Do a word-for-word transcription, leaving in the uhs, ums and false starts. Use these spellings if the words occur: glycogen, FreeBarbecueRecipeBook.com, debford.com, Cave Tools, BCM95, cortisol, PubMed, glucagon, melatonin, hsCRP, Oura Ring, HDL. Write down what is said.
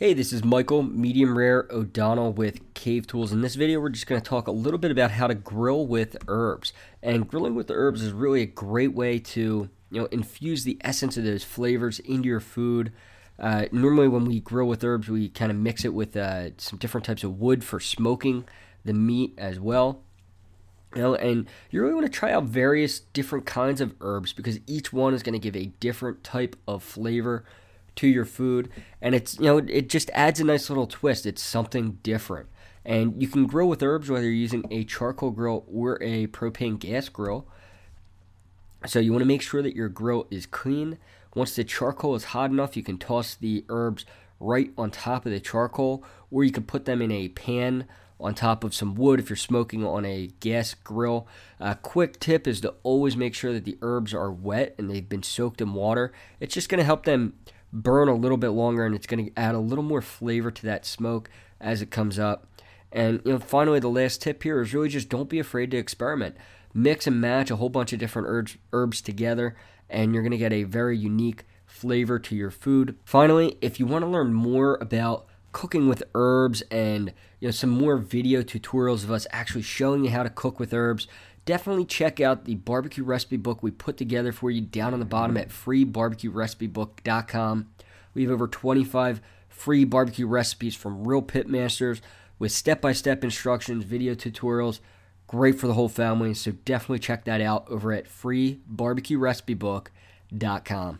Hey, this is Michael, Medium Rare O'Donnell with Cave Tools. In this video, we're just going to talk a little bit about how to grill with herbs. And grilling with the herbs is really a great way to, you know, infuse the essence of those flavors into your food. Uh, normally, when we grill with herbs, we kind of mix it with uh, some different types of wood for smoking the meat as well. You know, and you really want to try out various different kinds of herbs because each one is going to give a different type of flavor to your food, and it's, you know, it just adds a nice little twist. It's something different. And you can grill with herbs whether you're using a charcoal grill or a propane gas grill. So you want to make sure that your grill is clean. Once the charcoal is hot enough, you can toss the herbs right on top of the charcoal, or you can put them in a pan on top of some wood if you're smoking on a gas grill. A quick tip is to always make sure that the herbs are wet and they've been soaked in water. It's just going to help them burn a little bit longer, and it's going to add a little more flavor to that smoke as it comes up. And, you know, finally, the last tip here is really just don't be afraid to experiment. Mix and match a whole bunch of different herbs, herbs together, and you're going to get a very unique flavor to your food. Finally, if you want to learn more about cooking with herbs and, you know, some more video tutorials of us actually showing you how to cook with herbs, definitely check out the barbecue recipe book we put together for you down on the bottom at free barbecue recipe book dot com. We have over twenty-five free barbecue recipes from real pit masters with step-by-step instructions, video tutorials, great for the whole family. So definitely check that out over at free barbecue recipe book dot com.